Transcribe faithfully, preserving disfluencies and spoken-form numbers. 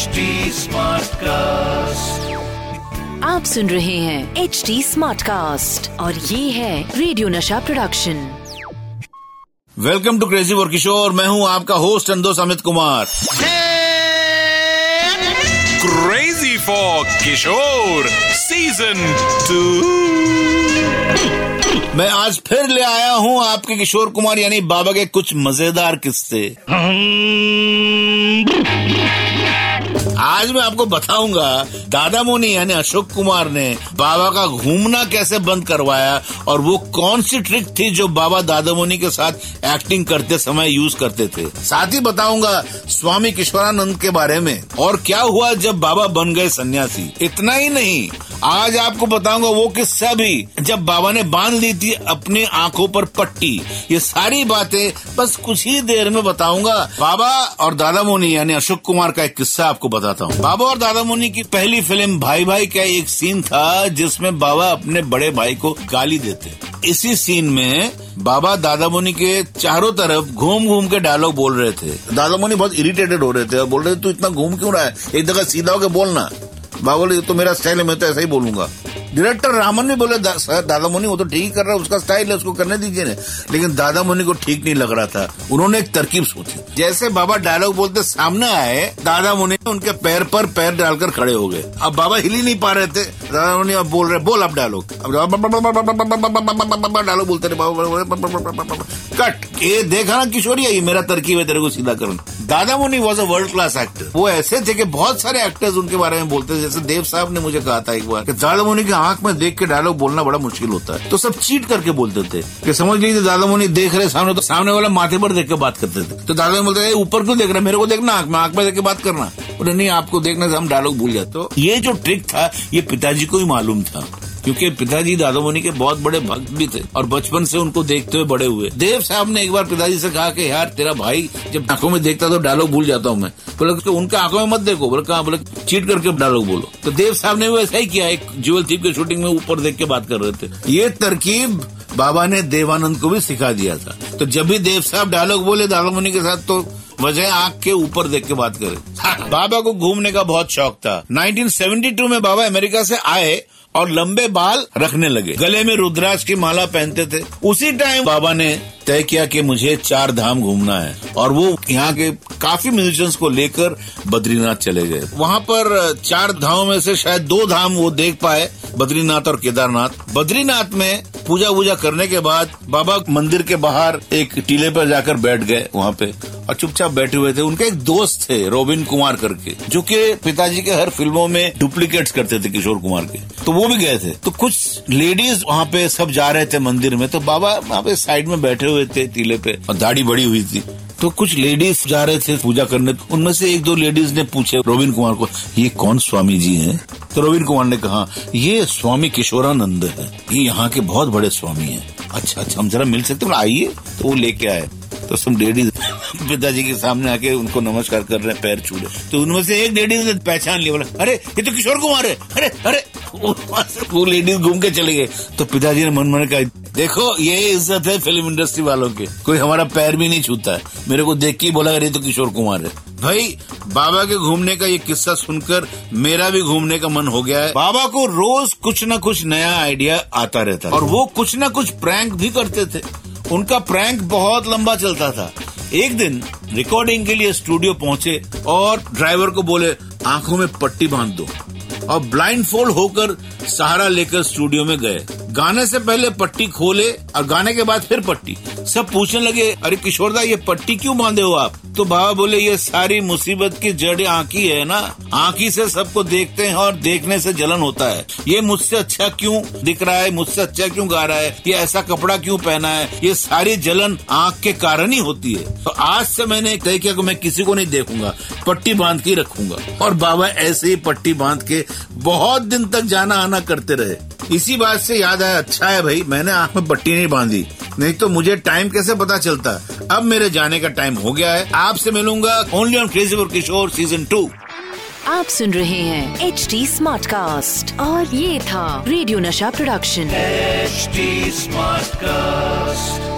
H T smart cast. आप सुन रहे हैं एच टी स्मार्ट कास्ट और ये है radio Nasha production. Welcome to crazy for Kishore. मैं हूँ आपका होस्ट एंड दोस्त Amit Kumar. Crazy for Kishore season two. मैं आज फिर ले आया हूँ आपके किशोर कुमार यानी बाबा के कुछ मजेदार किस्से। आज मैं आपको बताऊंगा दादा मोनी यानी अशोक कुमार ने बाबा का घूमना कैसे बंद करवाया और वो कौन सी ट्रिक थी जो बाबा दादा मोनी के साथ एक्टिंग करते समय यूज करते थे। साथ ही बताऊंगा स्वामी किशोरानंद के बारे में और क्या हुआ जब बाबा बन गए सन्यासी। इतना ही नहीं, आज आपको बताऊंगा वो किस्सा भी जब बाबा ने बांध ली थी अपनी आंखों पर पट्टी। ये सारी बातें बस कुछ ही देर में बताऊंगा। बाबा और दादा मोनी यानी अशोक कुमार का एक किस्सा आपको बताता हूँ। बाबा और दादा मोनी की पहली फिल्म भाई भाई का एक सीन था जिसमें बाबा अपने बड़े भाई को गाली देते। इसी सीन में बाबा दादा मोनी के चारों तरफ घूम घूम के डायलॉग बोल रहे थे। दादा मोनी बहुत इरिटेटेड हो रहे थे और बोल रहे थे तू इतना घूम क्यों रहा है, एक जगह सीधा होकर बोलना। बाबा बोले तो मेरा स्टाइल है, मैं तो ऐसा ही बोलूंगा। डायरेक्टर रामन भी बोले दा, सर दादा मोनी वो तो ठीक ही कर रहा है, उसका स्टाइल है, उसको करने दीजिए ना। लेकिन दादा मोनी को ठीक नहीं लग रहा था। उन्होंने एक तरकीब सोची। जैसे बाबा डायलॉग बोलते सामने आए, दादा मोनी उनके पैर पर पैर डालकर खड़े हो गए। अब बाबा हिल ही नहीं पा रहे थे। दादा मोनी अब बोल रहे बोल अब डायलॉग, अब डायलॉग बोलते रहे बाबा। कट। ये देखा ना किशोरिया, ये मेरा तरकीब है तेरे को सीधा करना। दादा Moni was a world class actor. वो ऐसे थे कि बहुत सारे एक्टर्स उनके बारे में बोलते थे। जैसे देव साहब ने मुझे कहा था एक बार कि दादा मोनी की आंख में देख के डायलॉग बोलना बड़ा मुश्किल होता है, तो सब चीट करके बोलते थे कि समझ लीजिए दादा मोनी देख रहे सामने, तो सामने वाला माथे पर देख के बात करते थे। तो दादा मोनी बोलते थे ऊपर क्यों देख रहे, मेरे को देखना आंख में, आंख में देख के बात करना। बोले नहीं आपको देखने से हम डायलॉग भूल जाते। तो ये जो ट्रिक था ये पिताजी को ही मालूम था क्योंकि पिताजी दादा मोनी के बहुत बड़े भक्त भी थे और बचपन से उनको देखते हुए बड़े हुए। देव साहब ने एक बार पिताजी से कहा कि यार तेरा भाई जब आंखों में देखता तो डायलॉग भूल जाता हूं मैं। बोले तो उनका आंखों में मत देखो। बोले कहा, बोले चीट करके डायलॉग बोलो। तो देव साहब ने वैसा ही किया। एक ड्यूल थीप की शूटिंग में ऊपर देख के बात कर रहे थे। ये तरकीब बाबा ने देवानंद को भी सिखा दिया था। तो जब भी देव साहब डायलॉग बोले दादा मोनी के साथ तो वजह आंख के ऊपर देख के बात करे। बाबा को घूमने का बहुत शौक था। नाइनटीन सेवेंटी टू में बाबा अमेरिका से आए और लंबे बाल रखने लगे। गले में रुद्राक्ष की माला पहनते थे। उसी टाइम बाबा ने तय किया कि मुझे चार धाम घूमना है और वो यहाँ के काफी म्यूजिशियंस को लेकर बद्रीनाथ चले गए। वहाँ पर चार धामों में से शायद दो धाम वो देख पाए, बद्रीनाथ और केदारनाथ। बद्रीनाथ में पूजा वूजा करने के बाद बाबा मंदिर के बाहर एक टीले पर जाकर बैठ गए वहाँ पे और चुपचाप बैठे हुए थे। उनके एक दोस्त थे रॉबिन कुमार करके, जो कि पिताजी के हर फिल्मों में डुप्लीकेट्स करते थे किशोर कुमार के, तो वो भी गए थे। तो कुछ लेडीज वहाँ पे सब जा रहे थे मंदिर में, तो बाबा वहाँ पे साइड में बैठे हुए थे टीले पे और दाढ़ी बड़ी हुई थी। तो कुछ लेडीज जा रहे थे पूजा करने, उनमें से एक दो लेडीज ने पूछे रॉबिन कुमार को ये कौन स्वामी जी हैं। तो रॉबिन कुमार ने कहा ये स्वामी किशोरानंद है, ये यहाँ के बहुत बड़े स्वामी हैं। अच्छा अच्छा हम जरा मिल सकते हैं, आइए। तो वो लेके आए। तो सब लेडीज पिताजी के सामने आके उनको नमस्कार कर रहे हैं, पैर छू रहे। तो उनमें से एक लेडीज ने पहचान लिया, बोला अरे ये तो किशोर कुमार है, अरे अरे। वो लेडीज घूम के चले गए। तो पिताजी ने मन मन कहा देखो ये इज्जत है फिल्म इंडस्ट्री वालों के, कोई हमारा पैर भी नहीं छूता है। मेरे को देख के ही बोला ये तो किशोर कुमार है। भाई बाबा के घूमने का ये किस्सा सुनकर मेरा भी घूमने का मन हो गया है। बाबा को रोज कुछ न कुछ नया आइडिया आता रहता है और वो कुछ न कुछ प्रैंक भी करते थे। उनका प्रैंक बहुत लंबा चलता था। एक दिन रिकॉर्डिंग के लिए स्टूडियो पहुंचे और ड्राइवर को बोले आंखों में पट्टी बांध दो और ब्लाइंडफोल्ड होकर सहारा लेकर स्टूडियो में गए। गाने से पहले पट्टी खोले और गाने के बाद फिर पट्टी। सब पूछने लगे अरे किशोर दा ये पट्टी क्यों बांधे हो आप। तो बाबा बोले ये सारी मुसीबत की जड़ आंखी है ना, आंखी से सबको देखते हैं और देखने से जलन होता है। ये मुझसे अच्छा क्यों दिख रहा है, मुझसे अच्छा क्यों गा रहा है, ये ऐसा कपड़ा क्यों पहना है, ये सारी जलन आंख के कारण ही होती है। तो आज से मैंने तय किया कि मैं किसी को नहीं देखूंगा, पट्टी बांध के रखूंगा। और बाबा ऐसे ही पट्टी बांध के बहुत दिन तक जाना आना करते रहे। इसी बात से याद आया अच्छा है भाई मैंने आंख में पट्टी नहीं बांधी, नहीं तो मुझे टाइम कैसे पता चलता। अब मेरे जाने का टाइम हो गया है। आपसे मिलूंगा only on crazy for Kishore season two. आप सुन रहे हैं एच डी स्मार्ट कास्ट और ये था radio Nasha production H D smart cast.